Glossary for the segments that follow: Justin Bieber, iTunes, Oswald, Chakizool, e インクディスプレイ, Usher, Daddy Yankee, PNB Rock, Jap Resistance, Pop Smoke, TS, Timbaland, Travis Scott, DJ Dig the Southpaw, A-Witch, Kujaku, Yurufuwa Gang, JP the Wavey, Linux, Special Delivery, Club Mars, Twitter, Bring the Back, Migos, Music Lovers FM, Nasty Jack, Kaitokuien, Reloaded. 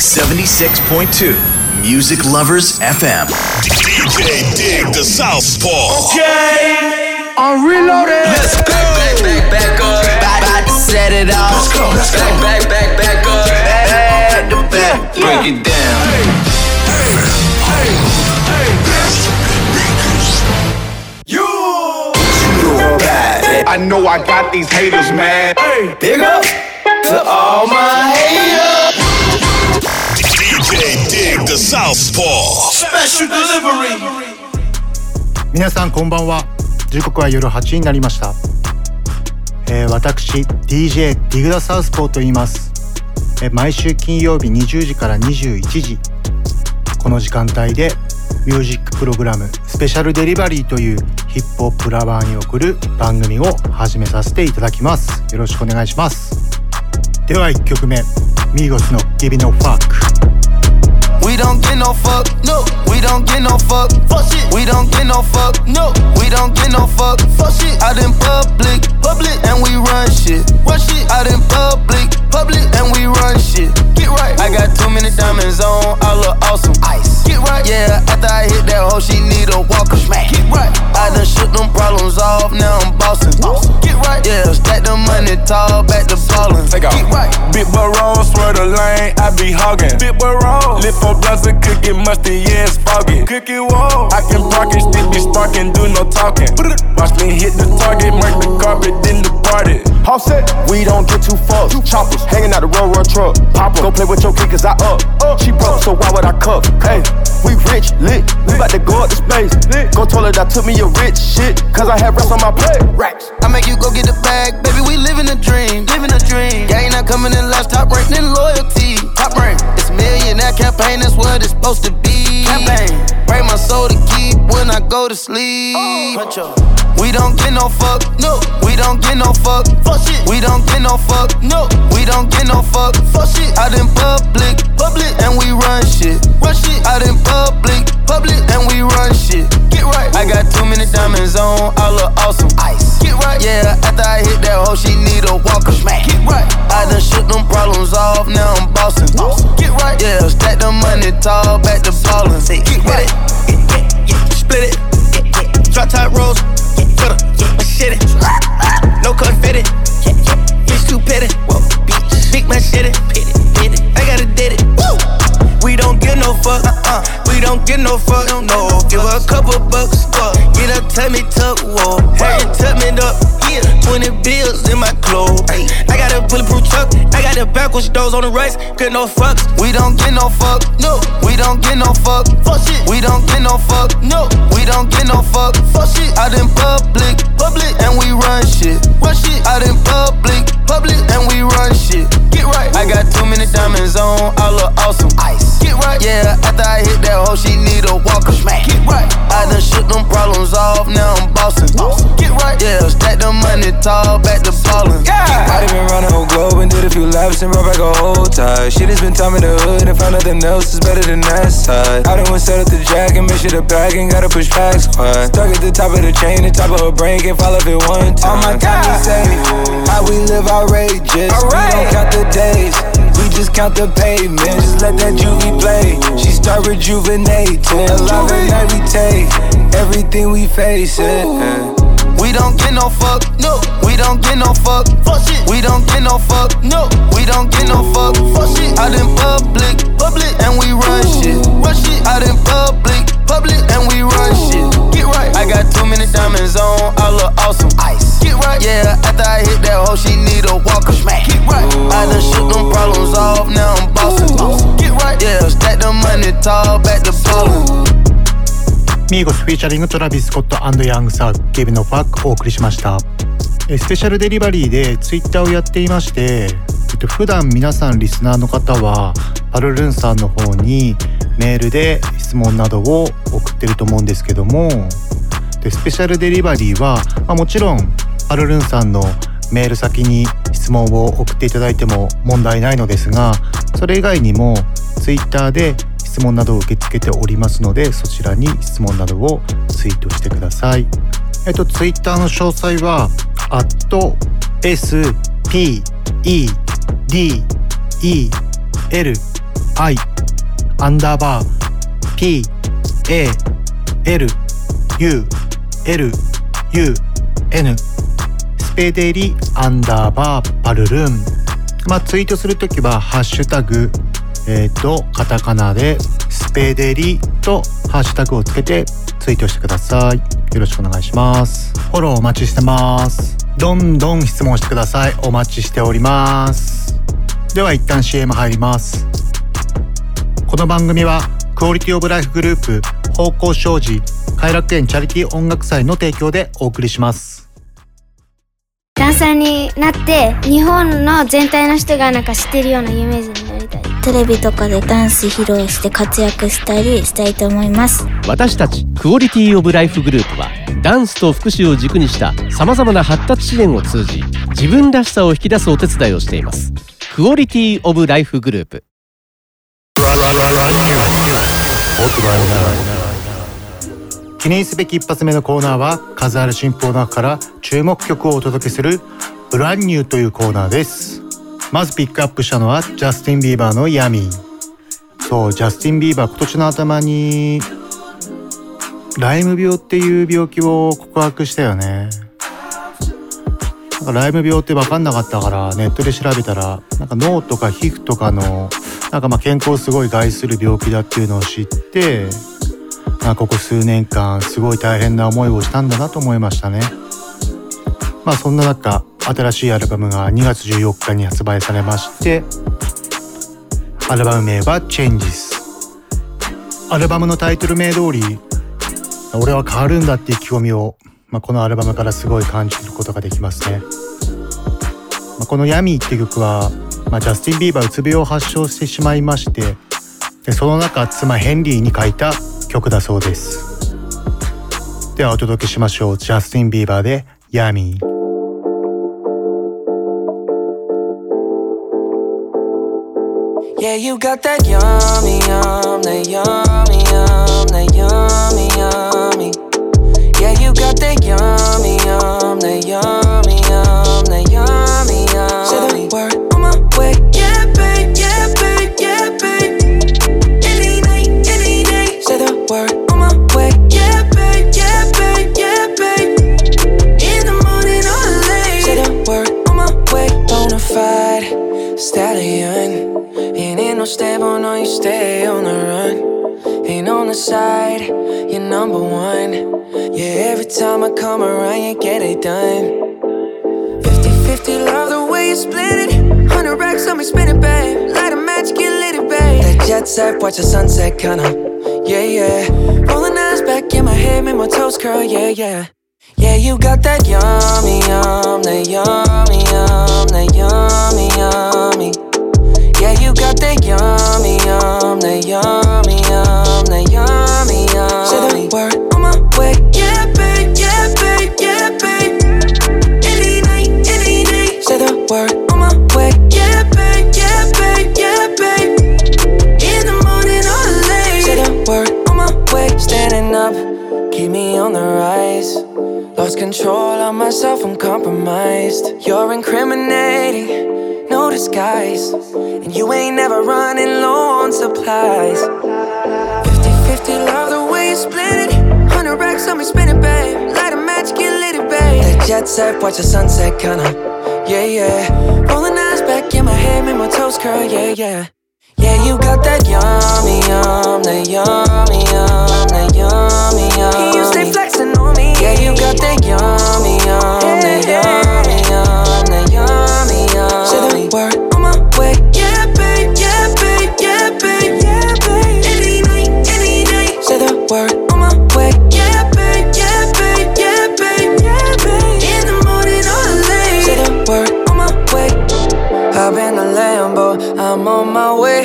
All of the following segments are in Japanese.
76.2 Music Lovers FM. DJ Dig the Southpaw. Okay, I'm reloaded. Let's go. Back, back, back up. About to set it off. Let's go. Let's go. Back, back, back, back up. Back to back. Break it down. Hey, hey, hey, hey. You. You bad. I know I got these haters mad. Hey, big up to all my haters.Dig the Southpaw. Special delivery. 皆さんこんばんは。時刻は夜8時になりました。私 DJ Dig the Southpaw と言います。毎週金曜日20時から21時この時間帯でミュージックプログラムスペシャルデリバリーというヒップホップラバーに送る番組を始めさせていただきます。よろしくお願いします。では1曲目 Migos の Give No Fuck。We don't get no fuck, no. We don't get no fuck, fuck shit. We don't get no fuck, no. We don't get no fuck, fuck shit. Out in public, public, and we run shit, run shit. Out in public, public, and we run shit. Get right. I got too many diamonds on, I look awesome. Ice. Get right. Yeah, after I hit that hoe, she need a walker. Smack. Get right. I done shook them problems off, now I'm bossing. Awesome. Get right. Yeah, stack the money tall, back to ballin'. Take off. Get right. Big but roll, swear the lane, I be hoggin'. Big but roll, lift up.Blunts and cookie musty, yeah, it's foggy. Cookie wall, I can park and stick, be sparking, do no talking. Watch me hit the target, mark the carpet, then depart it. All set, we don't get too fucked. Choppers hanging out the roll, roll truck. Pop up, go play with your kid, cause I up. She broke, so why would I cuff? Hey, we rich, lit, we bout to go up to space. Go told her that took me a rich shit, cause I had racks on my plate. Racks. I make you go get the bag, baby, we living a dream. Living a dream. Gang not coming in last, top rank, then loyalty. Top rank, it's millionaire campaign.That's what it's supposed to be. Pray my soul to keep when I go to sleep. We don't get no fuck, no. We don't get no fuck, fuck shit. We don't get no fuck, no. We don't get no fuck, fuck shit. Out in public, public, and we run shit, run shit. Out in public, public, and we run shit. Get right. I got too many diamonds on, I look awesome. Ice. Get right. Yeah, after I hit that hoe, she need a walker. Smack. Get right. I done shook them problems off, now I'm bossing. Get right. Yeah, stack the money tall, back to ballin'. Get right. Split it. Drop top rolls.Put my shit in, no confetti, bitch too petty, pick my shit in, I gotta did it, we don't give no fuck, we don't give no fuck, no, give her a couple bucks, get her tummy tuck, whoa, have her tummy up, 20 bills in my clothes, I got a bulletproof truck, I got the backwards doors on the rights, get no fucks, we don't give no fuck, no, we don't give no fuck, fuck shit, we don't give no fuck, no, we don't give no fuck, fuck shit, out in pub.Public, public, and we run shit, out in public, public, and we run shit, get right, I got too many diamonds on, I look awesome, ice, get right, yeah, after I hit that hoe, she need a walker, smack, get right, I done shook them problems off, now I'm bossing, get right, yeah, stack the money tall, back to ballin', yeah, I done been round the whole globe, and did a few laps, and brought back a whole tide, shit has been time in the hood, and found nothing else is better than that side, I done went set up the jack, and made shit a bag, and gotta push back squad, stuck at the top of the chain, the top ofher brain can't follow it one time. Oh my God, we say how we live outrageous. All right. We don't count the days, we just count the pavement. Just let that juvie play. She start rejuvenating. A lot of night we take, everything we face it. We don't get no fuck, no. We don't get no fuck, fuck shit. We don't get no fuck, no. We don't get no fuck, fuck shit. Out in public, public, and we run shit, run shit. Out in public, public, and we run shit.Right. I got too many diamonds on, I look awesome. Ice. Get right. Yeah, after I hit that hoe, she need a walker. Smack. Get right. I done shook them problems off, now I'm bossing. Get right. Yeah, stack the money tall, back to ballin'. Migos featuring Travis Scott and Young Thug Give No Fuck お送りしました。スペシャルデリバリーでツイッターをやっていまして、普段皆さんリスナーの方はパルルンさんの方にメールで質問などを送ってると思うんですけども、でスペシャルデリバリーは、もちろんパルルンさんのメール先に質問を送っていただいても問題ないのですが、それ以外にもツイッターで質問などを受け付けておりますので、そちらに質問などをツイートしてください。ツイッターの詳細は@spedeli I アンダーバー P A L U L U N スペデリアンダーバーパルルン、ツイートするときはハッシュタグカタカナでスペデリとハッシュタグをつけてツイートしてください。よろしくお願いします。フォローお待ちしてます。どんどん質問してください。お待ちしております。では一旦 CM 入ります。この番組はクオリティオブライフグループ方向障子偕楽園チャリティー音楽祭の提供でお送りします。ダンサーになって日本の全体の人がなんか知ってるような有名人になりたい。テレビとかでダンス披露して活躍したりしたいと思います。私たちクオリティオブライフグループはダンスと福祉を軸にした様々な発達支援を通じ自分らしさを引き出すお手伝いをしています。クオリティオブライフグループ。記念すべき一発目のコーナーは数ある新譜の中から注目曲をお届けするブランニューというコーナーです。まずピックアップしたのはジャスティンビーバーのヤミー。そうジャスティンビーバー今年の頭にライム病っていう病気を告白したよね。ライム病って分かんなかったからネットで調べたら脳とか皮膚とかの健康をすごい害する病気だっていうのを知って、ここ数年間すごい大変な思いをしたんだなと思いましたね。そんな中新しいアルバムが2月14日に発売されまして、アルバム名は Changes。 アルバムのタイトル名通り俺は変わるんだっていう意気込みをこのアルバムからすごい感じることができますね。このヤミーっていう曲は、ジャスティン・ビーバーうつ病を発症してしまいまして、でその中妻ヘンリーに書いた曲だそうです。ではお届けしましょう。ジャスティン・ビーバーでヤミー。Yeah, you got that yummy yum, that yummy yum, that yummy yummy. Yeah, you got that yummy yum, that yummy yum, that yummy yum. Say the word on my way. Yeah, babe, yeah, babe, yeah, babe. Any night, say the word on my way. Yeah, babe, yeah, babe, yeah, babe. In the morning or late, say the word on my way. Bonafide stallion.No stable, no, you stay on the run. Ain't on the side, you're number one. Yeah, every time I come around, you get it done. 50-50, love the way you split it. 100 racks on me, spin it, babe. Light a match, get lit it, babe. That jet set, watch the sunset, kinda. Yeah, yeah. Rolling eyes back in my head, make my toes curl, yeah, yeah. Yeah, you got that yummy, yum, that yummy, yum, that yummy, yummy.Yeah, you got that yummy, yum, that yummy, yum, that yummy, yum. Say the word on my way. Yeah, babe, yeah, babe, yeah, babe. Any night, say the word on my way. Yeah, babe, yeah, babe, yeah, babe. In the morning or late, say the word on my way. Standing up, keep me on the rise. Lost control of myself, I'm compromised. You're incriminating.No disguise, and you ain't never running low on supplies. 50-50, love the way you split it. 100 racks on me, spin it, babe. Light a match, get lit it, babe. That jet set, watch the sunset, kinda. Yeah, yeah. Rolling eyes back in my head, make my toes curl, yeah, yeah. Yeah, you got that yummy, yum, that yummy, yum, that yummy, yum. Can you stay flexing on me? Yeah, you got that yummy, yum, that yummy, yum, that yummy, yum. Say the word on my way. Yeah, babe, yeah, babe, yeah, babe, yeah, babe. Any night, say the word on my way. Yeah, babe, yeah, babe, yeah, babe, yeah, babe. In the morning or late, say the word on my way. Hop in the Lambo, I'm on my way.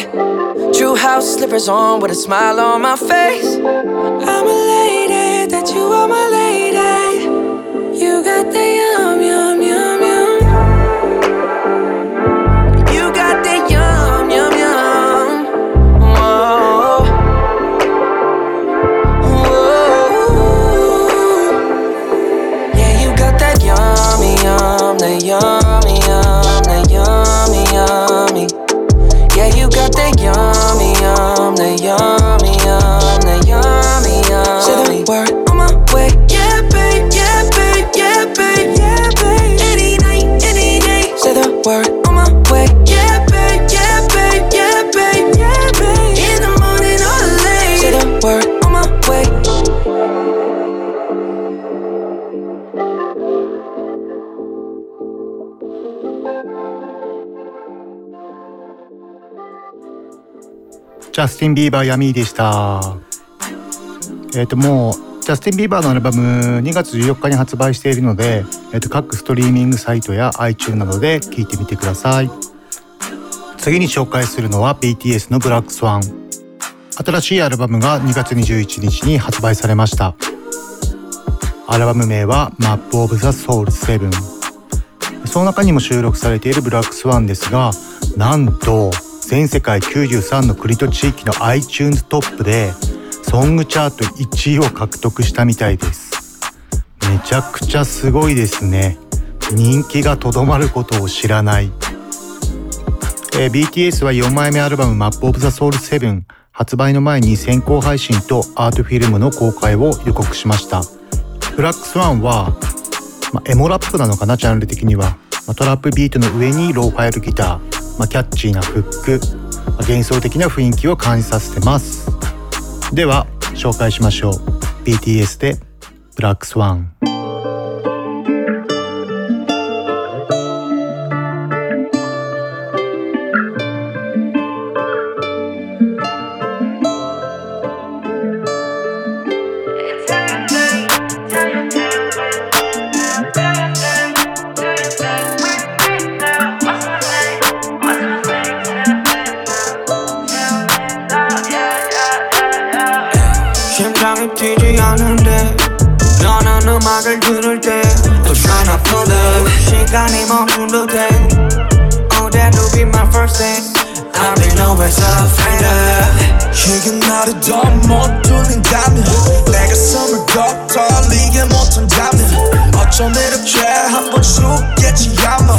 True house slippers on with a smile on my face. I'm a lady, that you are my lady. You got the yum yum yum yum. You got the yum yum yum. Whoa, whoa. Yeah, you got that yummy yum, that yummy yum, that yummy yummy. Yeah, you got that yummy. ジャスティン・ビーバー闇でした。もうジャスティン・ビーバーのアルバム2月14日に発売しているので、各ストリーミングサイトや iTunes などで聴いてみてください。次に紹介するのは BTS のブラックスワン。新しいアルバムが2月21日に発売されました。アルバム名は Map of the Soul 7。その中にも収録されているブラックスワンですが、なんと全世界93の国と地域の iTunes トップでソングチャート1位を獲得したみたいです。めちゃくちゃすごいですね。人気がとどまることを知らない。BTS は4枚目アルバム Map of the Soul 7発売の前に先行配信とアートフィルムの公開を予告しました。ブラックスワンは、エモラップなのかな、ジャンル的には、トラップビートの上にローファイルギター、キャッチーなフック、幻想的な雰囲気を感じさせてます。では紹介しましょう。 BTS でブラックスワン。음악을 들을 때 또 shine up for love 시간이 멈춘 듯해 Oh that'll be my first thing I'll be nowhere so faded 지금 나를 더 못 들린다면 내가 숨을 더 떨리게 못한다면 어쩜 이렇게 한 번 죽겠지 아마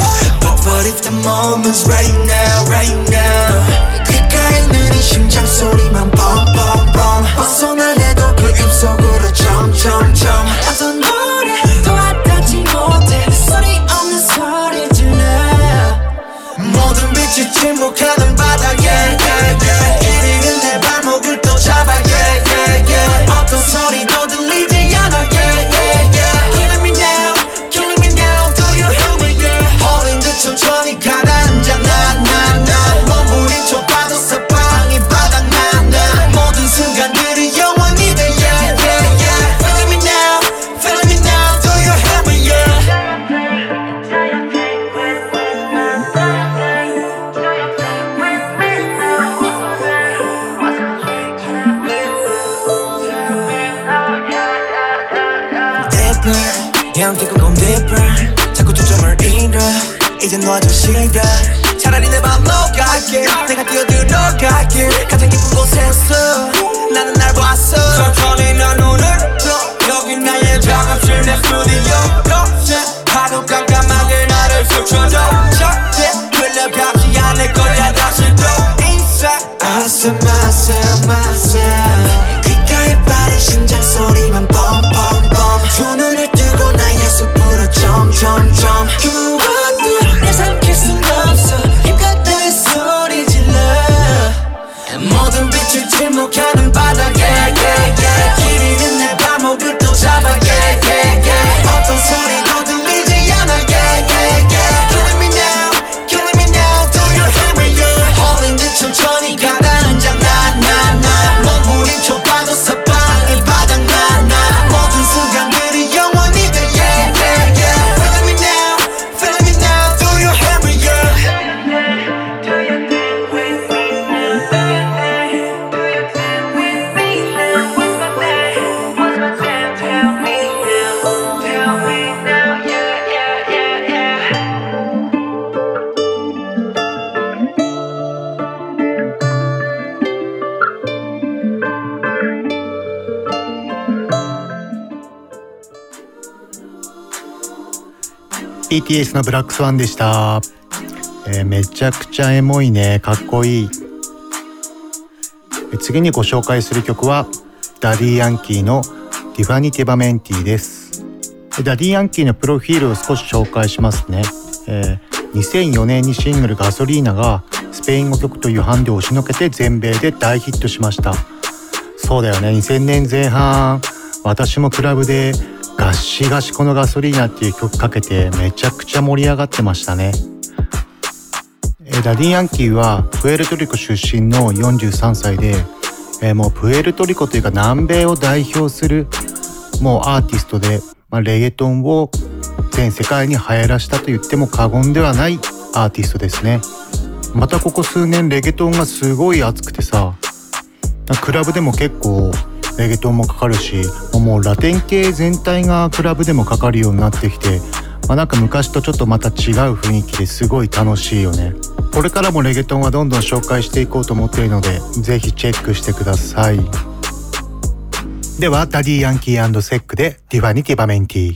But if the moment's right now, right now 귓가에 있는 이 심장 소리만 뻥뻥뻥 벗어난 해도 그 입속으로 점점점 어떤 노래도 와닿지 못해 소리 없는 소리 질러 모든 빛이 침묵하는 바닥에 yeah, yeah, yeah. 이리는 내 발목을 또 잡아 yeah, yeah, yeah. 어떤 소리도 들리지 않아 yeah, yeah, yeah. Killing me now, killing me now Do you hear me girl? 어린 듯 천천히 가라앉아 나나나 몸부림쳐 봐도 사방이 바닥나나 모든 순간들이 영원히 돼 yeah, yeah, yeah. Feeling me now, feeling me now Do you hear me yeah Deeper, 향 깊고 곰 deeper 자꾸 초점을 잃어 이젠 놔줘 싫어 차라리 내 맘 녹아길 내가 뛰어들어가길 가장 깊은 곳에서 나는 날 봤어 천천히 난 오늘도 여긴 나의 작업실 내 스튜디오 하루 깜깜하게 나를 스쳐줘 절대 흘러가지 않을 거야 다시 또 Inside Myself, myself, myself 귓가에 빠른 심장 소리만 뻥뻥뻥 두 눈을 뜨고 나의 숲으로 점점점 그것도 내 삼킬 순 없어 힘껏 소리 질러 모든 빛을 침묵하는 바닥에 yeah, yeah, yeah. 길이는 내 발목을 또 잡아 yeah, yeah, yeah. 어떤 소리도 들리지 않아 yeah, yeah, yeah. Killing me now, killing me now Do you hear me yeah 어린 듯 천천히 가라앉아 나나나 몸부림쳐 봐도 사방이 바닥나나 모든 순간들이 영원히 돼 yeah, yeah, yeah. Feeling me now, do you hear me yeah BTS のブラックスワンでした。めちゃくちゃエモいね。かっこいい。次にご紹介する曲はダディ・ヤンキーのティファニ・ティバメンティです。ダディ・ヤンキーのプロフィールを少し紹介しますね。2004年にシングルガソリーナがスペイン語曲というハンデを押しのけて全米で大ヒットしました。そうだよね、2000年前半私もクラブでガシガシこのガソリーナっていう曲かけてめちゃくちゃ盛り上がってましたね。ダディ・ヤンキーはプエルトリコ出身の43歳で、もうプエルトリコというか南米を代表するもうアーティストで、レゲトンを全世界に流行らしたと言っても過言ではないアーティストですね。またここ数年レゲトンがすごい熱くてさ、クラブでも結構レゲトンもかかるし、もうラテン系全体がクラブでもかかるようになってきて、なんか昔とちょっとまた違う雰囲気ですごい楽しいよね。これからもレゲトンはどんどん紹介していこうと思っているので、ぜひチェックしてください。ではダディ・ヤンキー&セックでティファニ・ティバメンティ。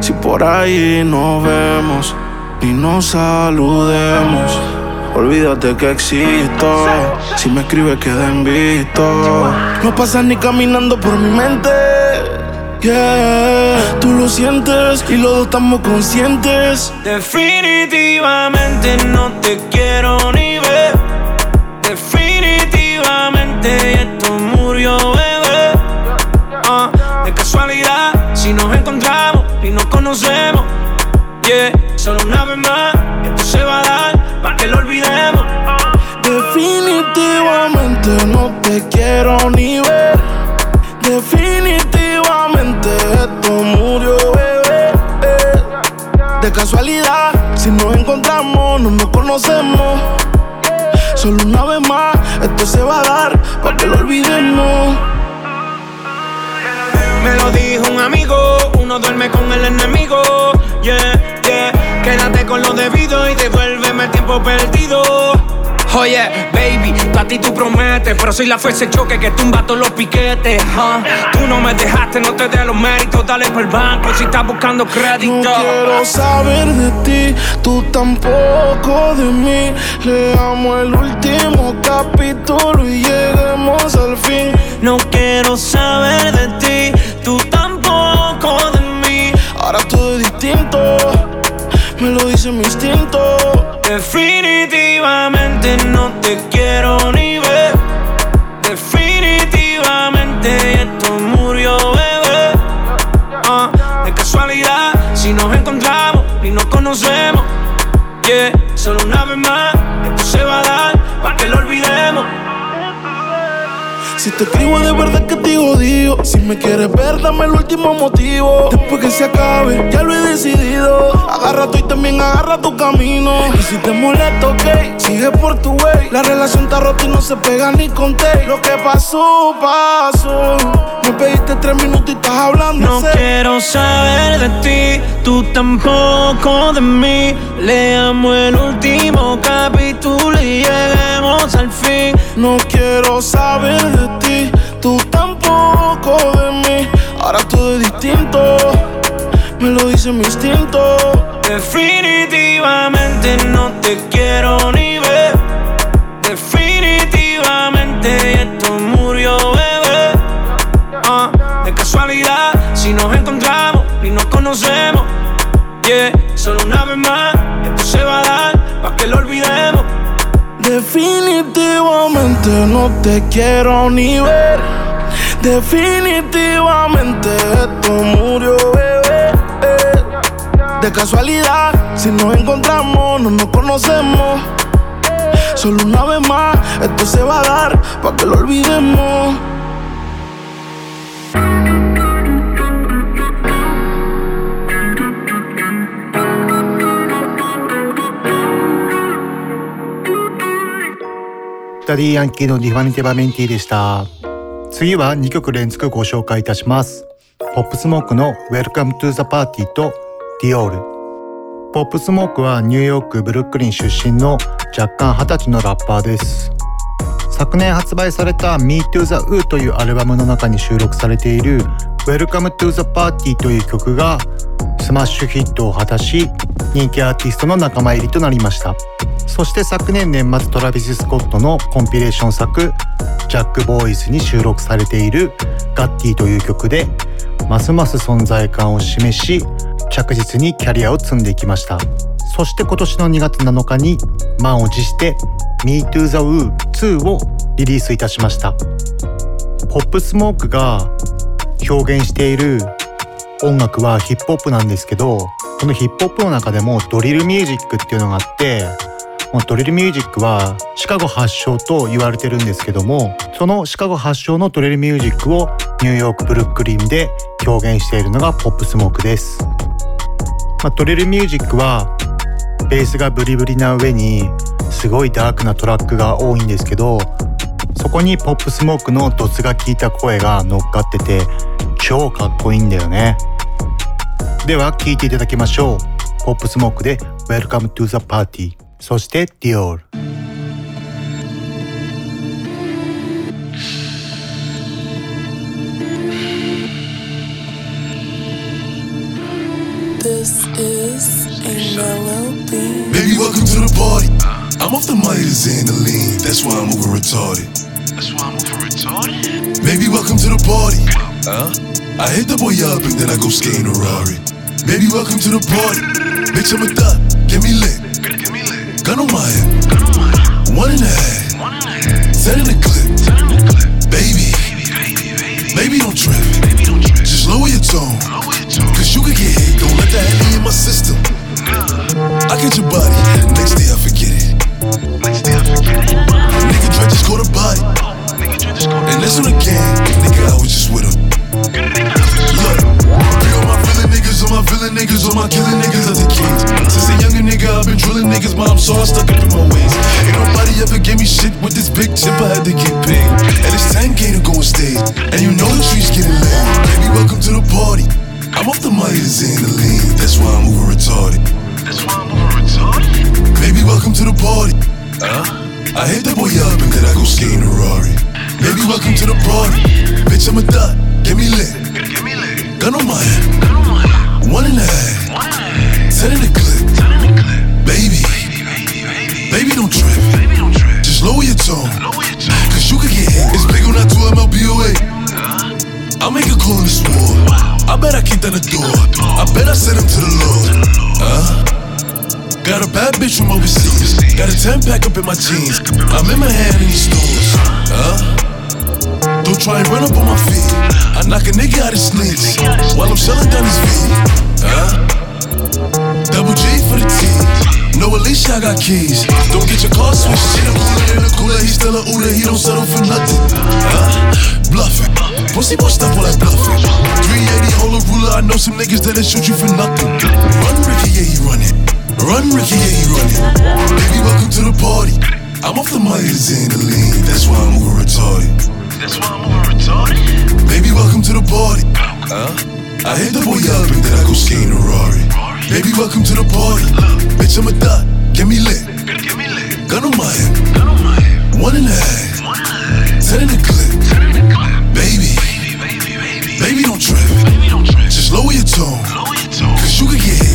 Si por ahí nos vemos y nos saludemos, olvídate que existo. Si me escribes queda en visto. No pasas ni caminando por mi mente, yeah. Tú lo sientes y los dos estamos conscientes. Definitivamente no te quiero ni ver. Definitivamente ya esto murió, bebé. De casualidad, si nos encontramos y nos conocemos, yeah. Solo una vez más, esto se va a dar, pa' que lo olvidemos. Definitivamente no te quiero ni ver. Definitivamente esto murió, bebé. De casualidad, si nos encontramos, no nos conocemos. Solo una vez más, esto se va a dar, pa' que lo olvidemos. Me lo dijo un amigo, uno duerme con el enemigo, yeah. Quédate con lo debido y devuélveme el tiempo perdido. Oye, baby, tú a ti tú prometes, pero soy la fuerza de choque que tumba todos los piquetes. Tú no me dejaste, no te dé los méritos, dale por el banco si estás buscando crédito. No quiero saber de ti, tú tampoco de mí. Leamos el último capítulo y lleguemos al fin. No quiero saber de ti, tú tampoco de mí. Ahora todo es distinto. Me lo dice mi instinto. Definitivamente no te quiero ni ver. Definitivamente esto murió, bebé. De casualidad, si nos encontramos y nos conocemos, yeah. Solo una vez más, esto se va a dar, pa' que lo olvidemos. Si te escribo de verdad que te odio, si me quieres ver dame el último motivo. Después que se acabe, ya lo he decidido. Agarra tú y también agarra tu camino. Y si te molesta, ok, sigue por tu way. La relación está rota y no se pega ni con té. Lo que pasó, pasó. Me pediste 3 minutos y estás hablando. No quiero saber de ti, tú tampoco de mí. Leamos el último capítulo y lleguemos al fin. No quiero saber de ti, tú tampoco de mí. Ahora todo es distinto, me lo dice mi instinto. Definitivamente no te quiero ni ver. Definitivamente esto murió, bebé. De casualidad, si nos encontramos y nos conocemos, yeah. Solo una vez más, esto se va a dar, pa' que lo olvidemos. Definitivamente no te quiero ni ver. Definitivamente esto murió, bebé. De casualidad, si nos encontramos, no nos conocemos. Solo una vez más, esto se va a dar, pa' que lo olvidemos.ダディ・ヤンキーのディファニ・ティバメンティでした。次は2曲連続ご紹介いたします。ポップスモークの Welcome to the Party とディオール。ポップスモークはニューヨークブルックリン出身の若干20歳のラッパーです。昨年発売された Me to the U というアルバムの中に収録されている Welcome to the Party という曲がスマッシュヒットを果たし、人気アーティストの仲間入りとなりました。そして昨年年末トラビス・スコットのコンピレーション作ジャック・ボーイズに収録されているガッティという曲でますます存在感を示し、着実にキャリアを積んでいきました。そして今年の2月7日に満を持して Me to the Woo 2をリリースいたしました。ポップスモークが表現している音楽はヒップホップなんですけど、このヒップホップの中でもドリルミュージックっていうのがあって、もうドリルミュージックはシカゴ発祥と言われてるんですけども、そのシカゴ発祥のドリルミュージックをニューヨークブルックリンで表現しているのがポップスモークです。ドリルミュージックはベースがブリブリな上にすごいダークなトラックが多いんですけど、そこにポップスモークのドツが効いた声が乗っかってて超かっこいいんだよね。では聴いていただきましょう。ポップスモークで Welcome to the Party、 そして Dior。This is a melody. Baby, welcome to the party. I'm off the miters and the lean. That's why I'm over retarded. Baby, welcome to the party. I hit the boy up and then I go skate in a Rari. Baby, welcome to the party. Bitch, I'm a thot. Get me lit. Gun on my head. One and a half. Set in the clip. Baby, don't trip. Just lower your tone. Cause you could get hit. Don't let that be in my system. I get your body, next day I forget it. Nigga try just go to body. And that's on the game. Nigga, I was just with him. Look, bring all my villain niggas, all my villain niggas, all my killing niggas out the kids. Since a younger nigga, I've been drilling niggas, mom, so I stuck up in my ways. Ain't nobody ever gave me shit with this big chip, I had to get paid. And it's 10K to go on stage, and you know the trees getting laid. Baby, welcome to the party. I'm off the miters and the lean. That's why I'm over retarded. Baby, welcome to the party. I hit the boy up and then I go skate in a Rari. Baby, welcome to the party. Bitch, I'm a thot. Get me lit. Gun on my head. One and a half. Set in the clip. Baby, don't trip. Just lower your tone. Cause you could get hit. It's big on that 2 MLBOA. I make a call in this war. I bet I kicked on the door. I bet I sent him to the Lord. Got a bad bitch from overseas. Got a 10-pack up in my jeans. I'm in my hand in these stores. Don't try and run up on my feet. I knock a nigga out his sleeves while I'm shelling down his feet. Double G for the team. No, at least I got keys. Don't get your car switched. Shit, I'm cooler than a cooler. He's still a Uda. He don't settle for nothing. Bluffing. Pussy boy stuff all that bluffing. 380 hold a ruler. I know some niggas that'll shoot you for nothing. Run Ricky, yeah, he run it. Baby, welcome to the party. I'm off the miters and the lean. That's why I'm over retarded. Baby, welcome to the party. I hit the boy up and then I go skate in a Rari. Baby, welcome to the party. Bitch, I'm a thot. Get me lit. Gun on my head. One and a half. Set in the clip. Baby. Baby, don't trip. Just lower your tone. Cause you could get hit.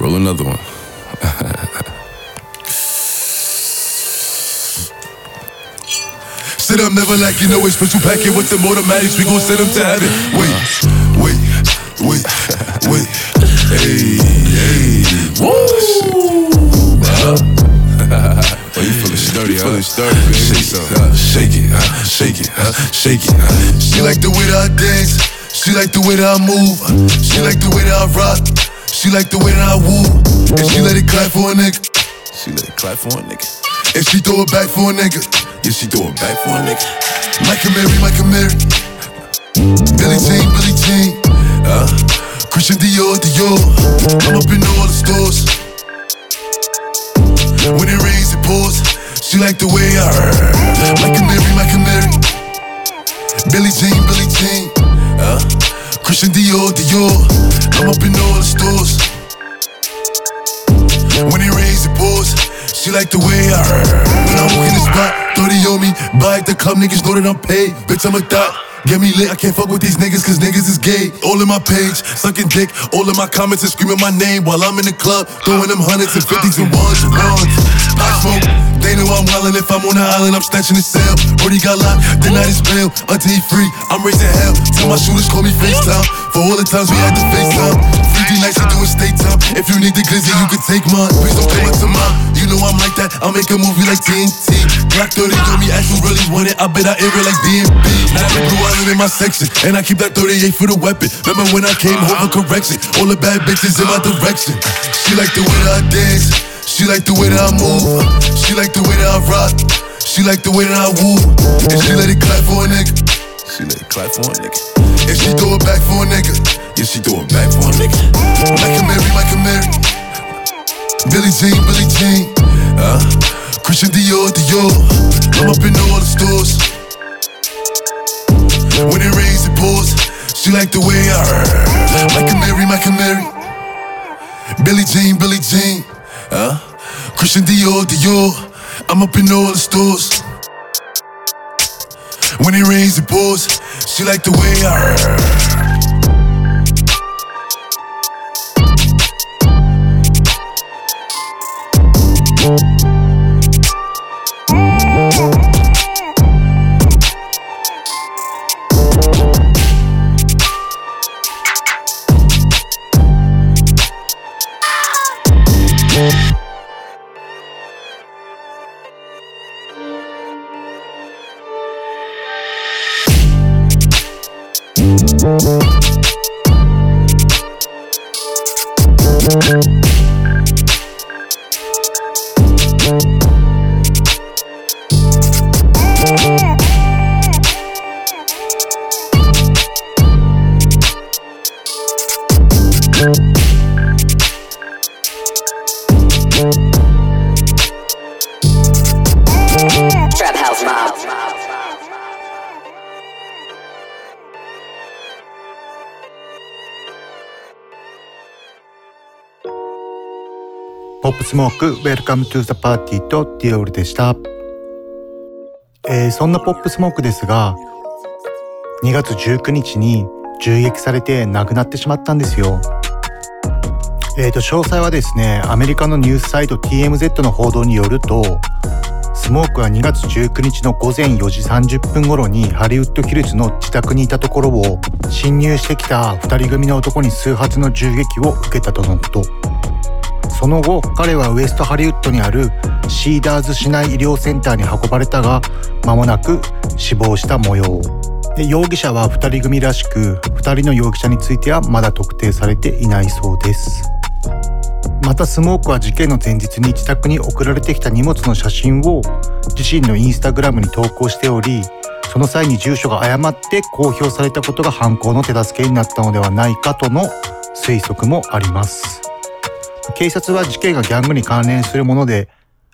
Roll another one. Sit up, never like you know it's special packet with them automatics. We gon' send them to heaven. Wait. Hey. Woo! Oh, you feelin' sturdy, huh? Shake it. She like the way that I dance. She like the way that I move. She like the way that I rock. She like the way that I woo. And she let it clap for a nigga. And she throw it back for a nigga. Yeah, she throw it back for a nigga. Michael Mary, Billie Jean, Christian Dior. I'm up in all the stores. When it rains, it pours. She like the way I heard. Michael Mary, Billie Jean, Christian Dior. I'm up in all the stores. When it rains, it pours. She like the way I heard. When I walk in the spot, 30 on me. Buy at the club, niggas know that I'm paid. Bitch, I'm a thot. Get me lit, I can't fuck with these niggas, cause niggas is gay. All in my page, sucking dick. All in my comments and screaming my name while I'm in the club, throwing them hundreds and fifties and ones and ones. I smoke, they know I'm wildin'. If I'm on the island, I'm snatching his cell. Brody got locked, the night is bail. Until he free, I'm raising hell. Till my shooters call me FaceTime. For all the times we had to FaceTime. 50 nights to do a state time. If you need the glizzy, you can take mine. Please don't come up to mine. You know I'm like that, I'll make a movie like TNT. Black 30 on me, ask who really want it. I bet I air it like DMB. Now the blue island in my section, and I keep that 38 for the weapon. Remember when I came home for correction? All the bad bitches in my direction. She like the way that I dance. She like the way that I move. She like the way that I rock. She like the way that I woo. And she let it clap for a nigga. She let it clap for a nigga. And she throw it back for a nigga. Yeah, she throw it back for a nigga. Michael Mary, Billie Jean, Christian Dior. I'm up in all the stores. When it rains, it pours. She like the way I heard. Michael Mary, Billie Jean. Christian Dior, I'm up in all the stores. When it rains, it pours. She like the way I heard.ポップスモーク、ウェルカムトゥーザパーティーとディオールでした。そんなポップスモークですが、2月19日に銃撃されて亡くなってしまったんですよ。詳細はですね、アメリカのニュースサイト TMZ の報道によると、スモークは2月19日の午前4時30分頃にハリウッドヒルズの自宅にいたところを、侵入してきた2人組の男に数発の銃撃を受けたとのこと。その後、彼はウエストハリウッドにあるシーダーズ市内医療センターに運ばれたが、間もなく死亡した模様で、容疑者は2人組らしく、2人の容疑者についてはまだ特定されていないそうです。またスモークは事件の前日に自宅に送られてきた荷物の写真を自身のインスタグラムに投稿しており、その際に住所が誤って公表されたことが犯行の手助けになったのではないかとの推測もあります。警察は事件がギャングに関連するもので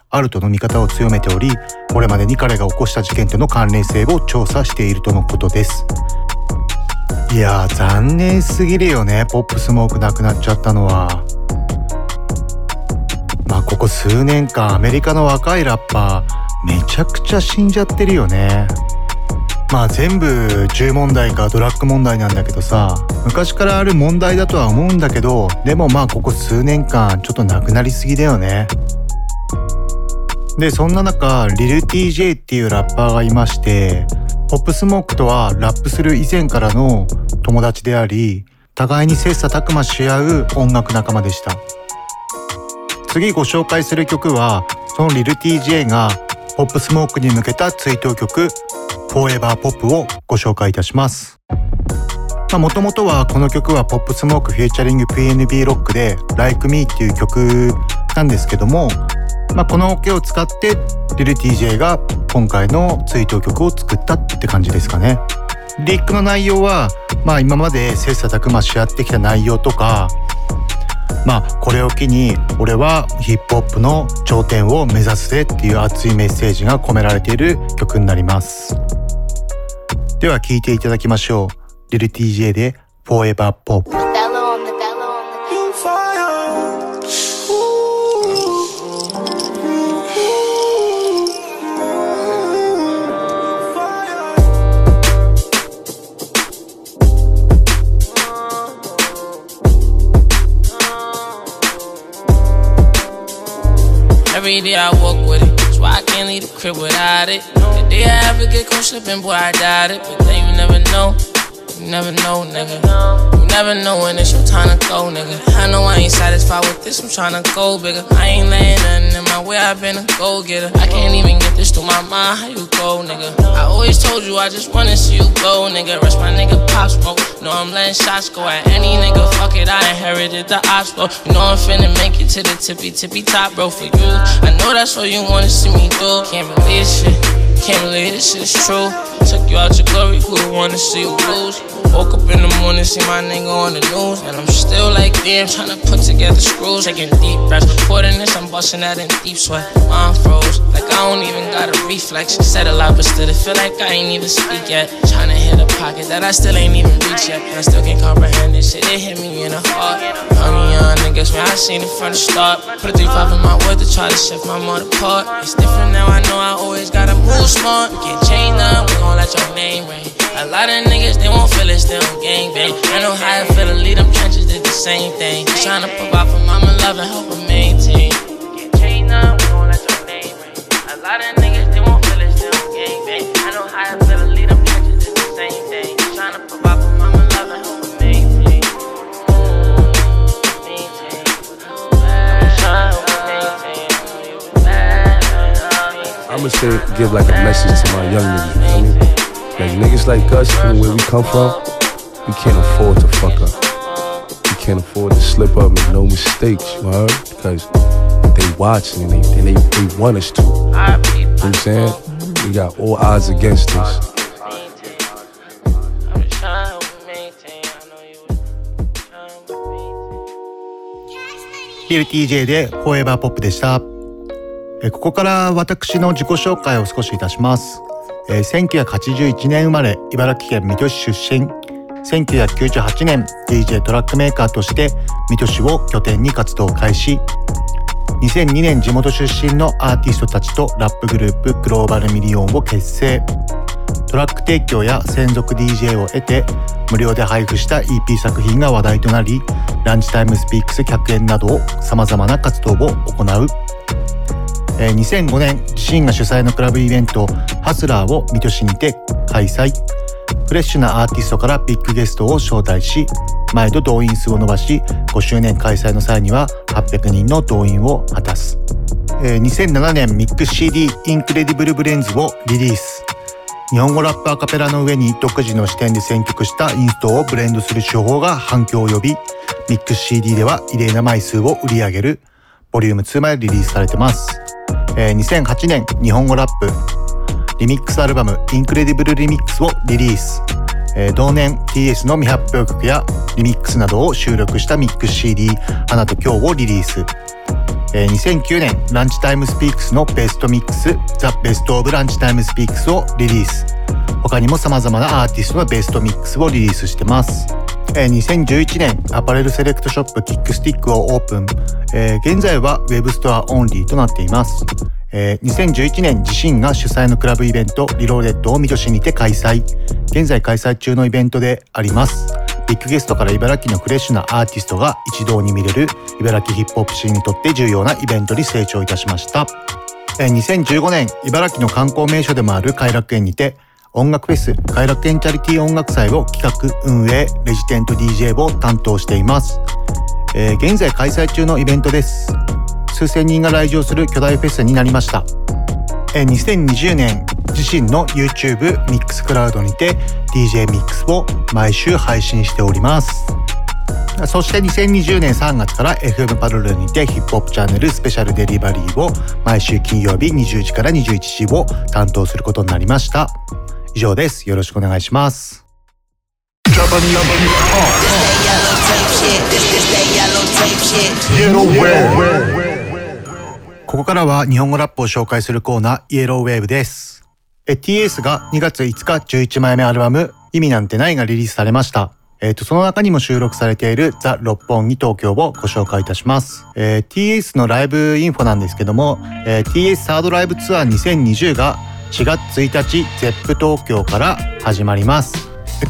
あるとの見方を強めており、これまでに彼が起こした事件との関連性を調査しているとのことです。いやー、残念すぎるよね。ポップスモークなくなっちゃったのは。まあここ数年間アメリカの若いラッパーめちゃくちゃ死んじゃってるよね。まあ全部銃問題かドラッグ問題なんだけどさ、昔からある問題だとは思うんだけど、でもまあここ数年間ちょっとなくなりすぎだよね。でそんな中、リル TJ っていうラッパーがいまして、ポップスモークとはラップする以前からの友達であり、互いに切磋琢磨し合う音楽仲間でした。次ご紹介する曲は、そのリル TJ がポップスモークに向けた追悼曲フォーエバーポップをご紹介いたします。もともとはこの曲はポップスモークフィーチャリング PNB ロックで Like Me っていう曲なんですけども、このオケを使ってリル TJ が今回の追悼曲を作ったって感じですかね。リックの内容は、今まで切磋琢磨し合ってきた内容とか、これを機に俺はヒップホップの頂点を目指すぜっていう熱いメッセージが込められている曲になります。では聴いていただきましょう。リル TJ で Forever Pop。Every day I walk with it, that's why I can't leave the crib without it. The day I ever get caught slipping, boy, I doubt it. But then you never know, nigga. You never know when it's your time to go, nigga. I know I ain't satisfied with this, I'm tryna go bigger. I ain't laying nothing in my way, I've been a go-getter. I can't even get this through my mind, how you go, nigga? I always told you I just wanna see you go, nigga. Rest my nigga pops, bro. Know I'm letting shots go at any nigga, fuck it, I inherited the ops, bro. You know I'm finna make it to the tippy top, bro, for you. I know that's what you wanna see me do. Can't believe this shit, can't believe this shit is true. Took you out your glory, who the wanna see you lose? Woke up in the morning, see my nigga on the news, and I'm still like damn, tryna put together screws. Taking deep breaths, recording this, I'm busting that in deep sweat. Mom froze, like I don't even got a reflex. Said a lot, but still it feel like I ain't even speak yet. Tryna hit a pocket that I still ain't even reach yet, and I still can't comprehend this shit, it hit me in the heart. Young, young niggas, man, I seen it from the start. Put a 3-5 in my word to try to shift my mother apart. It's different now, I know I always gotta move smart. We can't change now, we gon' let your name ring. A lot of niggas, they won't feel it, still gangbang. I know how I feel to lead them trenches, did the same thing. Tryna provide for mama love and help her maintain. Can't change now, we gon' let your name ring. A lot of niggas, they won't feel it, still gangbang. I know how I feel to lead them trenches, did the same thing. Tryna provide for mama love and help her maintain. Maintain. I'ma still give like a message to my young niggas, you know what I mean? Like niggas like us from where we come from, we can't afford to fuck up. We can't afford to slip up, make no mistakes, you heard? Because they watching and they want us to. You know what I'm saying? We got all odds against us. リル TJ で Forever Pop でした。ここから私の自己紹介を少しいたします。1981年生まれ、茨城県水戸市出身。1998年 DJ トラックメーカーとして水戸市を拠点に活動を開始。2002年地元出身のアーティストたちとラップグループグローバルミリオンを結成。トラック提供や専属 DJ を得て無料で配布した EP 作品が話題となり、ランチタイムスピークス100円など様々な活動を行う。2005年自身が主催のクラブイベントハスラーを水戸市にて開催。フレッシュなアーティストからビッグゲストを招待し、毎度動員数を伸ばし、5周年開催の際には800人の動員を果たす。2007年ミックス CD インクレディブルブレンズをリリース。日本語ラップアカペラの上に独自の視点で選曲したインストをブレンドする手法が反響を呼び、ミックス CD では異例な枚数を売り上げる。ボリューム2までリリースされてます。2008年日本語ラップリミックスアルバムインクレディブルリミックスをリリース。同年 TS の未発表曲やリミックスなどを収録したミックス CD 花と今日をリリース。2009年ランチタイムスピークスのベストミックスザ・ベスト・オブ・ランチタイムスピークスをリリース。他にも様々なアーティストのベストミックスをリリースしてます。2011年アパレルセレクトショップキックスティックをオープン。現在はウェブストアオンリーとなっています。2011年自身が主催のクラブイベントリローデッドを水戸市にて開催。現在開催中のイベントであります。ビッグゲストから茨城のフレッシュなアーティストが一堂に見れる茨城ヒップホップシーンにとって重要なイベントに成長いたしました。2015年茨城の観光名所でもある偕楽園にて音楽フェス偕楽園チャリティー音楽祭を企画運営レジテント DJ を担当しています。現在開催中のイベントです。数千人が来場する巨大フェスになりました。2020年自身の YouTube ミックスクラウドにて DJ ミックスを毎週配信しております。そして2020年3月から FM パルルにてヒップホップチャンネルスペシャルデリバリーを毎週金曜日20時から21時を担当することになりました。以上です。よろしくお願いします。ここからは日本語ラップを紹介するコーナーイエローウェーブです。TS が2月5日11枚目アルバム意味なんてないがリリースされました。その中にも収録されているザ・六本木東京をご紹介いたします。TS のライブインフォなんですけども、TS サードライブツアー2020が4月1日ゼップ東京から始まります。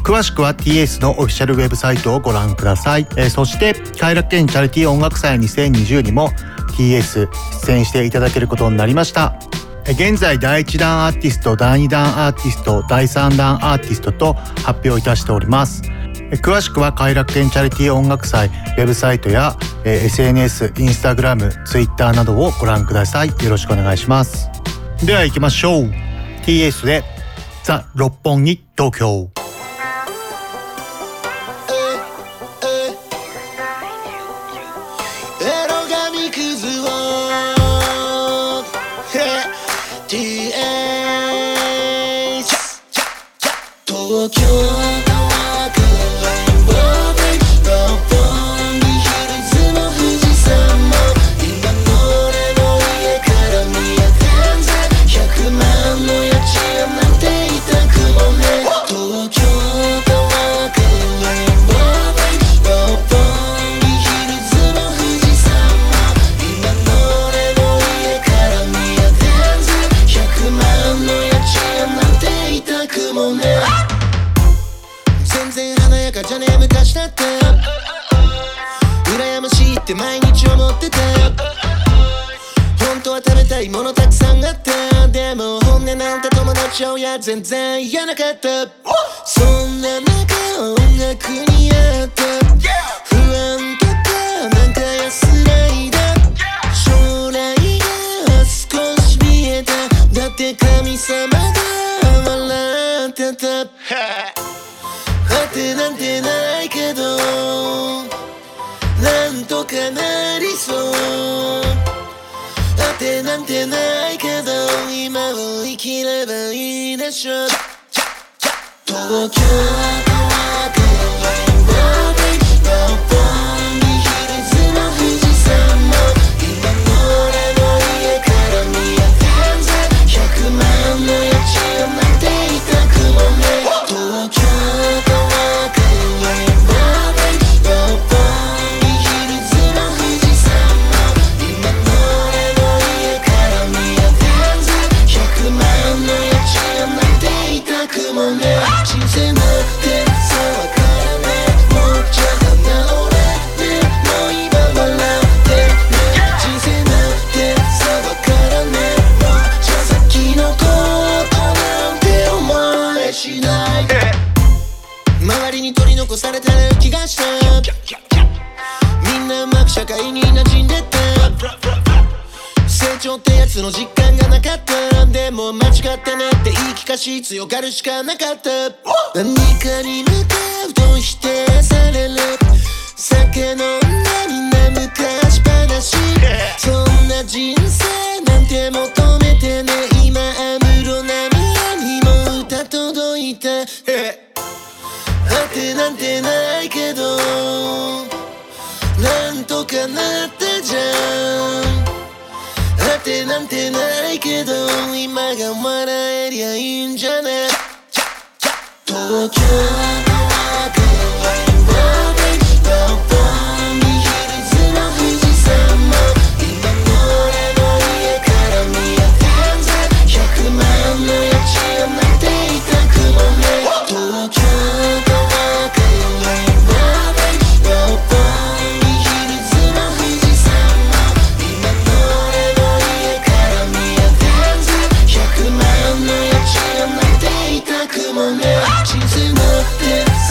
詳しくは TS のオフィシャルウェブサイトをご覧ください。そして偕楽園チャリティー音楽祭2020にも TS 出演していただけることになりました。現在第1弾アーティスト、第2弾アーティスト、第3弾アーティストと発表いたしております。詳しくは偕楽園チャリティー音楽祭ウェブサイトや SNS、Instagram、Twitter などをご覧ください。よろしくお願いします。では行きましょう。 TS でザ・六本木東京。全然嫌なかった。そんな中音楽にあった、不安とかなんか安らいだ、将来が少し見えた、だって神様が笑ってた。当てなんてないけどなんとかなりそう、当てなんてないけど今を生きればいいでしょ。東京その実感がなかった、でも間違ったねって言い聞かし強がるしかなかった。何かに向かうと否定される、酒飲んだみんな昔話、そんな人生なんて求めてね、今安室奈美恵にも歌届いた。あてなんてないけどなんとかなったじゃん、当てなんてないけど今が笑えりゃいいんじゃね。東京人生なんて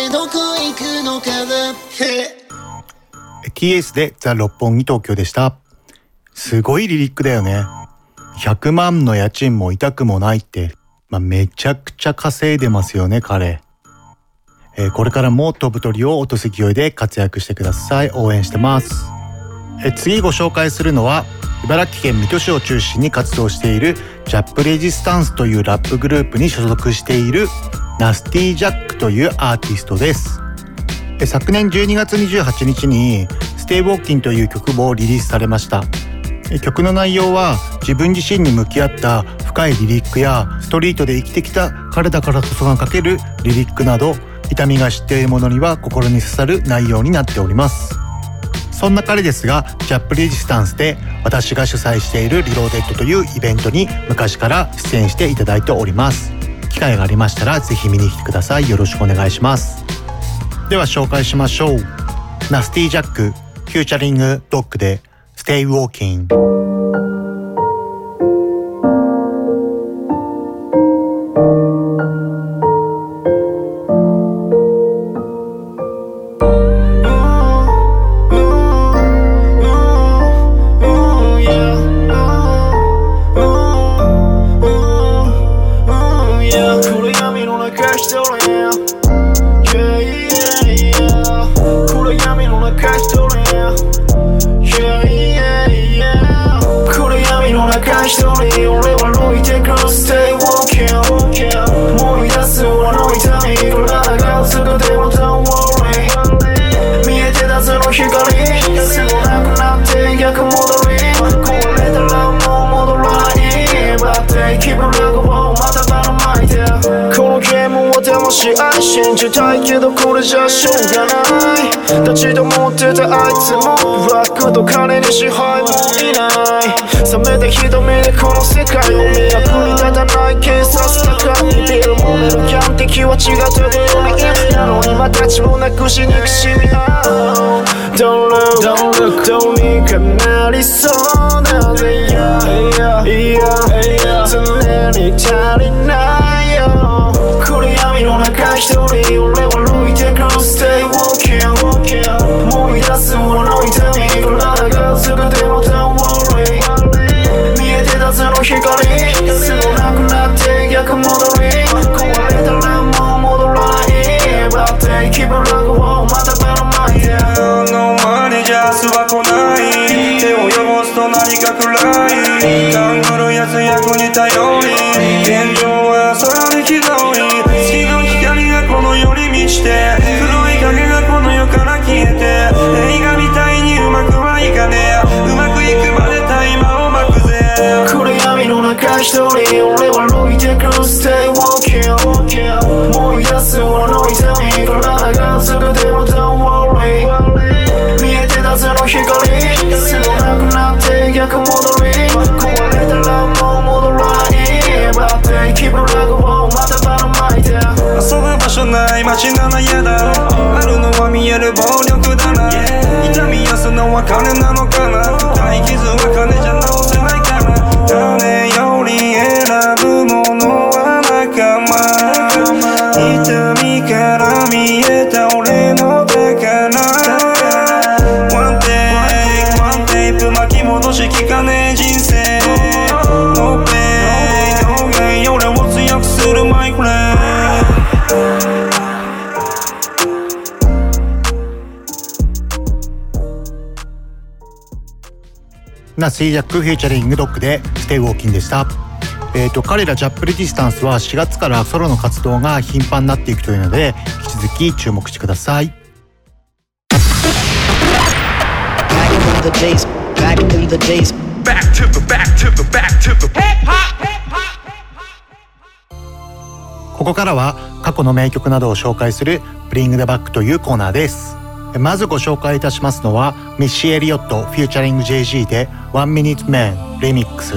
ってどこ行くのかなTS でザ・六本木東京でした。すごいリリックだよね。100万の家賃も痛くもないって、めちゃくちゃ稼いでますよね彼、これからも飛ぶ鳥を落とす勢いで活躍してください。応援してます。次ご紹介するのは茨城県水戸市を中心に活動しているジャップレジスタンスというラップグループに所属しているナスティジャックというアーティストです。昨年12月28日にステイウォーキンという曲をリリースされました。曲の内容は自分自身に向き合った深いリリックやストリートで生きてきた彼だからこそが書けるリリックなど痛みが知っている者には心に刺さる内容になっております。そんな彼ですがジャップレジスタンスで私が主催しているリローデッドというイベントに昔から出演していただいております。機会がありましたらぜひ見に来てください。よろしくお願いします。では紹介しましょう。ナスティジャックフューチャリングドッグでステイウォーキング。信じたいけどこれじゃしょうがない立ち止まってたあいつも楽と金に支配もいない冷めて瞳でこの世界を見役に立たない警察高いビルもメロキャン敵は違ってるよりなのに今たちをなくし憎しみ合う Don't look, don't look どうにかなりそうだぜ Yeah, yeah 常に足りないよ闇の中一人俺は歩いてく Stay walking 思い出す俺の痛み体がすぐでも Don't worry 見えてたその光すぐなくなって逆戻り壊れたらもう戻らないバッテ気分楽をまたばらまいて何の前にジャスは来ない手を汚すと何か暗い勘ぐるやつ役に頼り現状はさらにひどい黒い影がこの世から消えて映画みたいにうまくはいかねえうまくいくまでタイマーを巻くぜ暗闇の中一人俺は歩いてく Stay walking 思い出す俺の痛み体がすぐでも Don't worry 見えてたその光すぐなくなって逆戻り壊れたらもう戻らないバッテ気分楽をまたばらまいて遊ぶ場所ない街なら嫌だあるのは見える暴力だな痛みやそのは金なのかな深い傷は金じゃ治せないから誰より選ぶものは仲間痛みから見えた俺の宝ワンテイクワンテープ巻き戻し効かねえ人生ノーペイノーゲイ俺を強くするマイフレンナスイジャックフィーチャリングドッグでステイウォーキンでした。彼らジャップレジスタンスは4月からソロの活動が頻繁になっていくというので引き続き注目してください。ここからは過去の名曲などを紹介するBring the Backというコーナーです。まずご紹介いたしますのはミッシー・エリオットフューチャリング JG で1 Minute Man レミックス。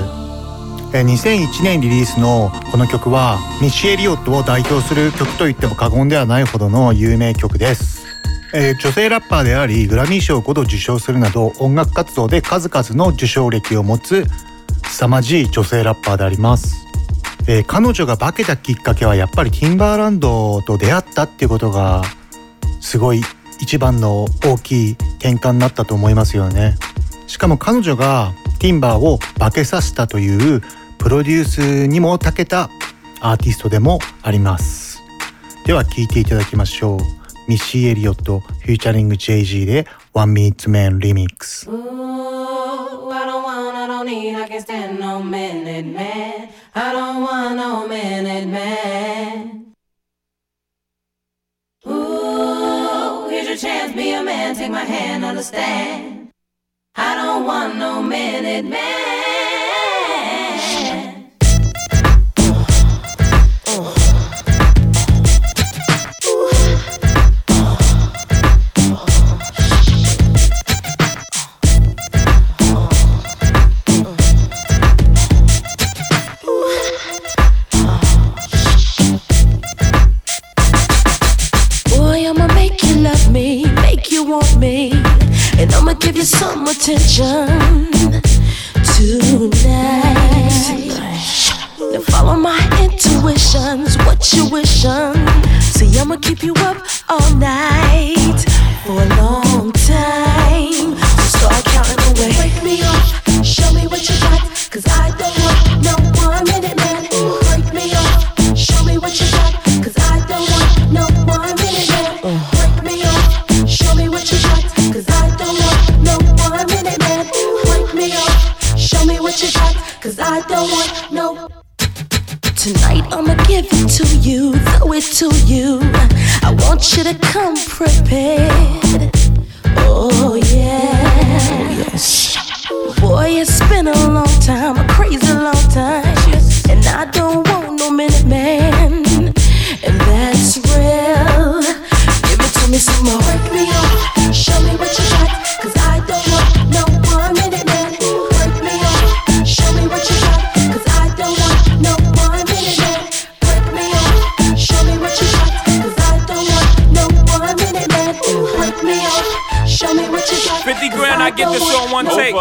2001年リリースのこの曲はミッシー・エリオットを代表する曲といっても過言ではないほどの有名曲です。女性ラッパーでありグラミー賞を5度受賞するなど音楽活動で数々の受賞歴を持つ凄まじい女性ラッパーであります。彼女が化けたきっかけはやっぱりティンバーランドと出会ったっていうことがすごい一番の大きい喧嘩になったと思いますよね。しかも彼女がティンバーを化けさせたというプロデュースにも長けたアーティストでもあります。では聴いていただきましょう。ミッシー・エリオットフューチャリング JG で One Minute Man Remix。I can't stand no minute man. I don't want no minute man. Ooh, here's your chance, be a man, take my hand, understand. I don't want no minute man. And I'ma give you some attention tonight. Now follow my intuitions, what you wishin'. See, I'ma keep you up all night for a long time. So start counting away. Wake me up, show me what you got, 'cause I don't want no one minute man. Wake me up, show me what you got, 'cause I don't want no one minute man. Wake me up, show me what you got, 'cause I don't want no one minute man. Wake me up, show me what you got, 'cause I don't want no. Tonight I'ma give it to you, throw it to you. I want you to come prepared. Oh yeah, boy, it's been a long time, a crazy long time, and I don't want no minute man, and that's real. Give it to me some more. Wake me up. Show me what you got, 'cause I don't want no one minute man. Wake me up, show me what you got, 'cause I don't want no one minute man. Wake me up, show me what you got, 'cause I don't want no one minute man. Wake me up, show me what you got. 50 grand, I get this on one take.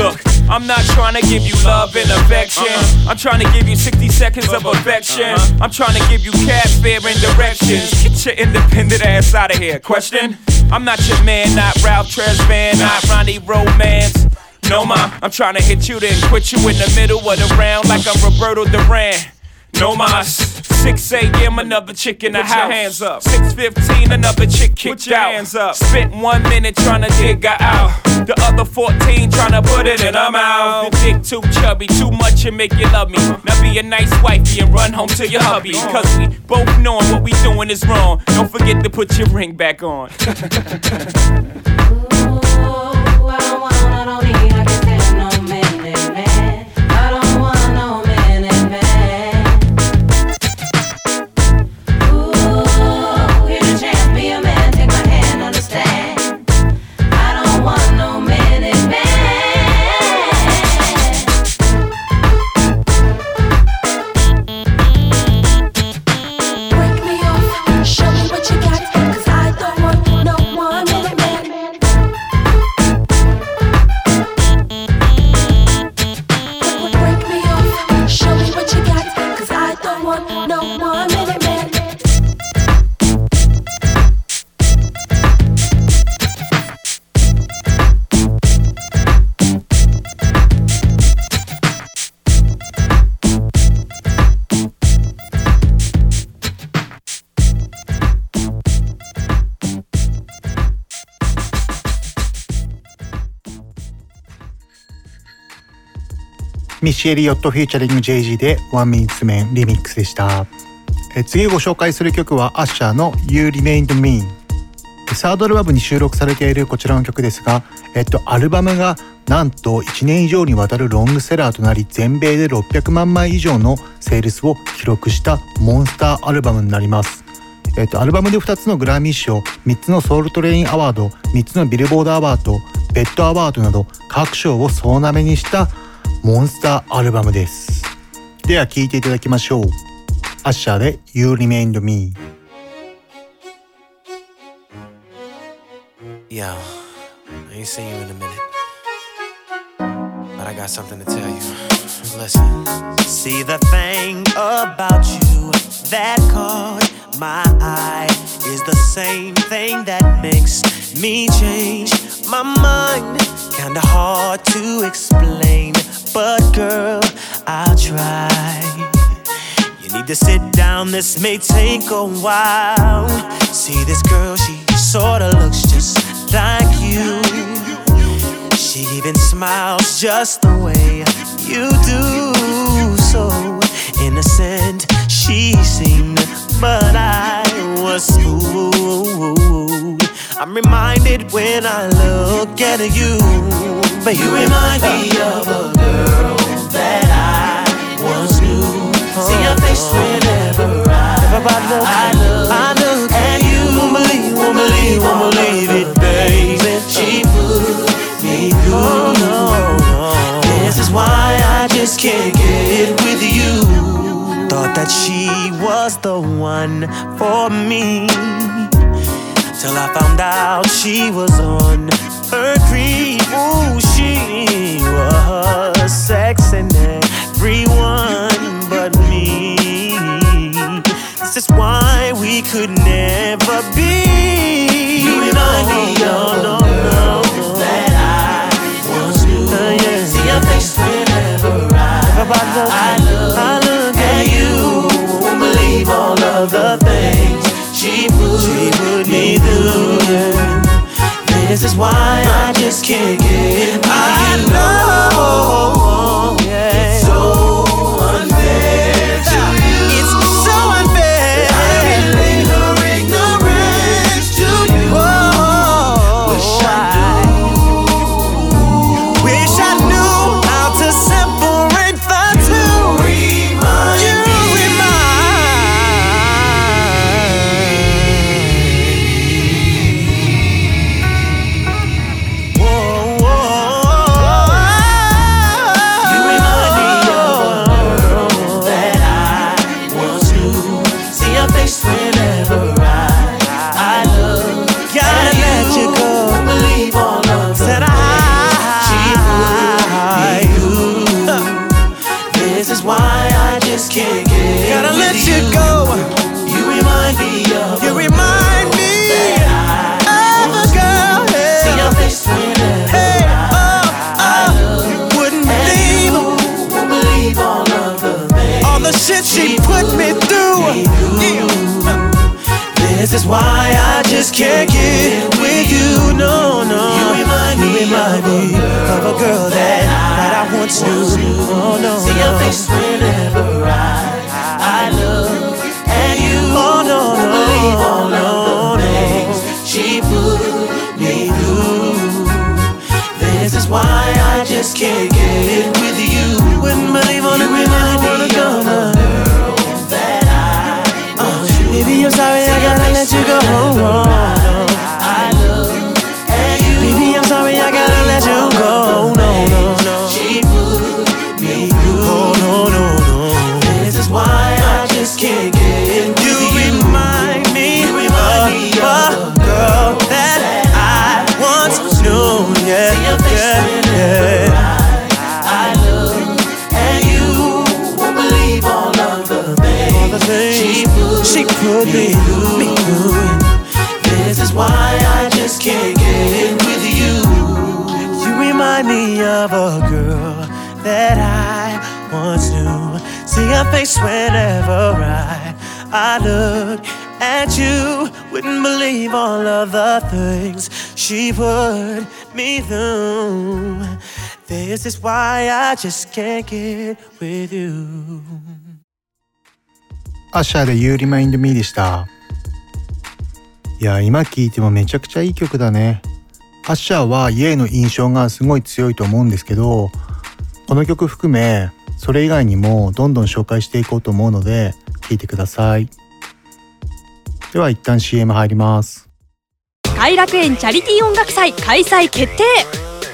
Look, I'm not trying to give you love and affection. I'm trying to give you 60 seconds of affection. I'm trying to give you cab fare and directions. Get your independent ass out of here. Question? I'm not your man, not Ralph Tresvant, not Ronnie Romance. No, ma, I'm trying to hit you, then quit you in the middle of the round like I'm Roberto Duran. No, ma. 6 a.m., another chick in the house. Put your hands up. 6:15, another chick kicked out. Hands up. Spent 1 minute trying to dig her out. The other 14 trying to put it in her mouth. The dick too chubby, too much and make you love me. Now be a nice wifey and run home to your hubby. 'Cause we both knowing what we doing is wrong. Don't forget to put your ring back on.ミッシー・エリオットフィーチャリング JG で One Minute Man リミックスでした。次ご紹介する曲はアッシャーの You Remained Me。 サードアルバムに収録されているこちらの曲ですが、アルバムがなんと1年以上にわたるロングセラーとなり、全米で600万枚以上のセールスを記録したモンスターアルバムになります。アルバムで2つのグラミー賞、3つのソウルトレインアワード、3つのビルボードアワード、ベッドアワードなど各賞を総なめにしたモンスターアルバムです。では聴いていただきましょう。アッシャーで You Remained Me。 Yo, I ain't seen you in a minute, but I got something to tell you. Listen. See the thing about you that caught my eye is the same thing that makes me change my mind. Kinda hard to explain, but girl, I'll try. You need to sit down, this may take a while. See this girl, she sorta looks just like you. She even smiles just the way you do. So innocent she seemed, but I was fooled. I'm reminded when I look at you, but you remind me of a girl that I once knew. See your face whenever I look at you. Won't believe it, baby. She put me through. This is why I just can't get it with you. Thought that she was the one for me, till I found out she was on her creep. Ooh, she was sexing everyone but me. This is why we could never be. You remind me of the girl that I once knew. Yeah. See your face whenever I look at you. Won't believe all of the things she put me through. Yeah. This is why I just can't get it. I know it's so unfair to you. It's so unfair. I relate her ignorance to you. Whoa. Wish I knew how to separate the two. You remind me of a girl that I once knew. See your face whenever I look at you. Won't believe all of the things she put me through. This is why I just can't get with you. Gotta let you go. You remind me of You remind me of a girl. See your face whenever I look wouldn't at you. Won't believe all of the things all the shit she put me through. This is why I just can't get with you. No. You remind me of a girl that I once knew. Oh no. See your face whenever I look at you. Oh no. Won't believe all of the things she put me through. This is why I just can't get it with you. Wouldn't believe on it. You remind me of a girl that I once knew. Baby, I'm sorry, I gotta let you go. I look at you. Baby, I'm sorry, I gotta let you go. No. She put me through. No. This is why I just can't get it with you. You remind me of a girl that I once knew. Yeah, See your face whenever I look at you. Won't believe all of the things she put me through. This is why I just can't get it with you. You remind me of a girl that I once knew. See your face whenever I look at you. Wouldn't believe all of the things she put me through. This is why I just can't get with you. アッシャーで You Remind Me でした。いや、今聴いてもめちゃくちゃいい曲だね。アッシャーは Ye の印象がすごい強いと思うんですけど、この曲含めそれ以外にもどんどん紹介していこうと思うので聴いてください。では一旦 CM 入ります。偕楽園チャリティー音楽祭開催決定。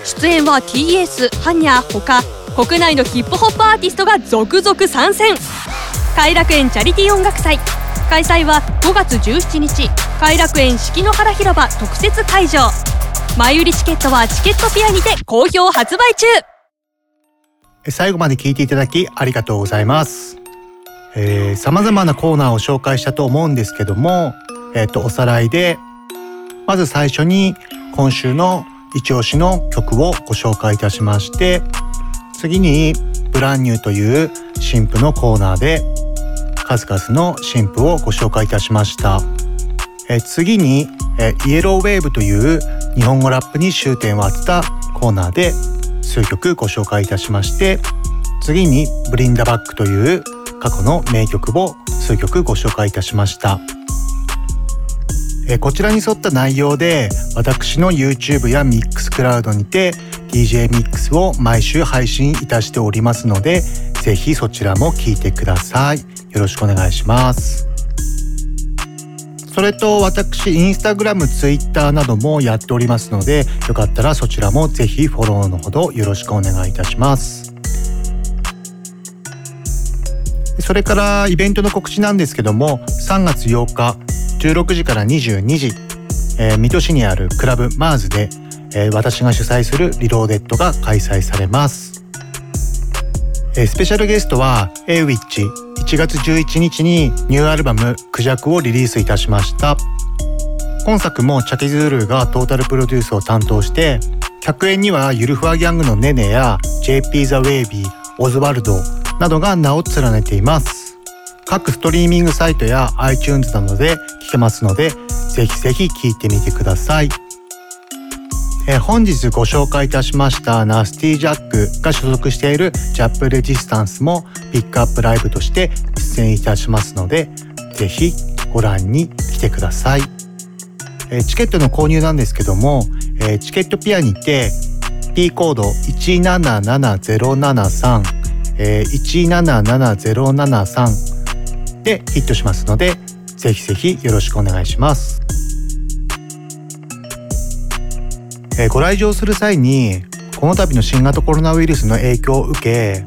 出演は TS、ハニャほか国内のヒップホップアーティストが続々参戦。偕楽園チャリティー音楽祭開催は5月17日偕楽園四季の原広場特設会場。前売りチケットはチケットピアにて好評発売中。最後まで聞いていただきありがとうございます。様々なコーナーを紹介したと思うんですけども、おさらいで、まず最初に今週の一押しの曲をご紹介いたしまして、次にブランニューという新譜のコーナーで数々の新譜をご紹介いたしました。次にイエローウェーブという日本語ラップに終点を当てたコーナーで数曲ご紹介いたしまして、次にブリンダバックという過去の名曲を数曲ご紹介いたしました。こちらに沿った内容で私の YouTube や Mixcloud にて DJ ミックスを毎週配信いたしておりますので、ぜひそちらも聴いてください。よろしくお願いします。それと私 Instagram、Twitter などもやっておりますので、よかったらそちらもぜひフォローのほどよろしくお願いいたします。それからイベントの告知なんですけども、3月8日16時から22時、水戸市にあるクラブマーズで、私が主催するリローデッドが開催されます。スペシャルゲストは A-Witch、 1月11日にニューアルバムクジャクをリリースいたしました。今作もチャキズールがトータルプロデュースを担当して、客演にはゆるふわギャングのネネや JP ザ・ウェイビー、オズワルドなどが名を連ねています。各ストリーミングサイトや iTunes などで聴けますので、ぜひぜひ聴いてみてください。本日ご紹介いたしましたナスティジャックが所属しているジャップレジスタンスもピックアップライブとして出演いたしますので、ぜひご覧に来てください。チケットの購入なんですけども、チケットピアにて P コード177073、177073でヒットしますので、ぜひぜひよろしくお願いします。ご来場する際に、この度の新型コロナウイルスの影響を受け、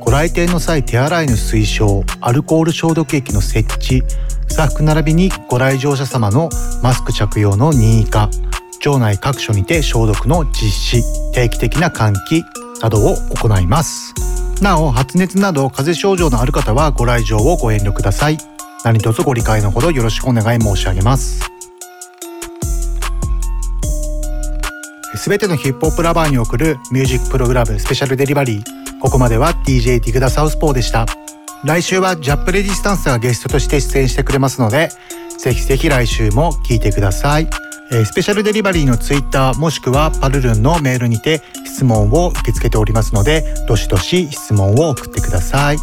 ご来店の際手洗いの推奨、アルコール消毒液の設置、スタッフ並びにご来場者様のマスク着用の任意化、場内各所にて消毒の実施、定期的な換気などを行います。なお、発熱など風邪症状のある方はご来場をご遠慮ください。何卒ご理解のほどよろしくお願い申し上げます。すべてのヒップホップラバーに送るミュージックプログラムスペシャルデリバリー、ここまでは DJ Dig the Southpaw でした。来週はジャップレディスタンスがゲストとして出演してくれますので、ぜひぜひ来週も聞いてください。スペシャルデリバリーのツイッター、もしくはパルルンのメールにて質問を受け付けておりますので、どしどし質問を送ってください。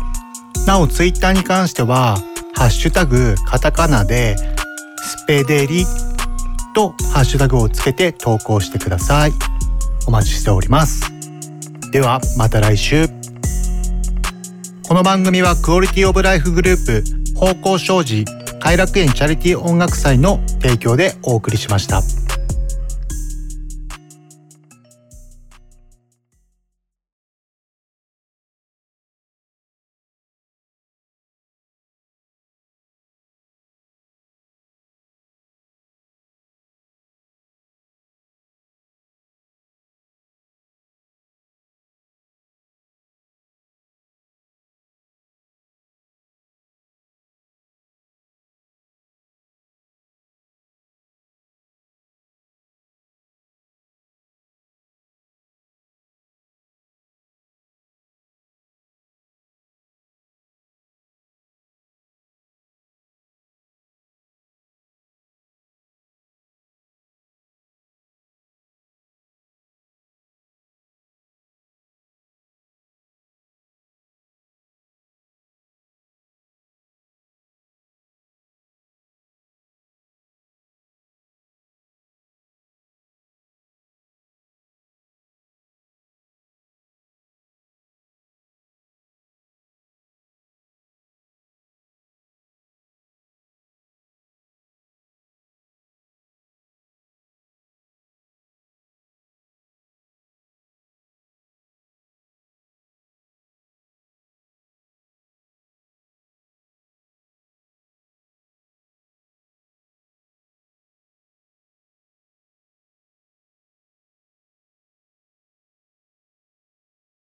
なお、ツイッターに関してはハッシュタグカタカナでスペデリとハッシュタグをつけて投稿してください。お待ちしております。ではまた来週。この番組はクオリティオブライフグループ、方向障子偕楽園チャリティー音楽祭の提供でお送りしました。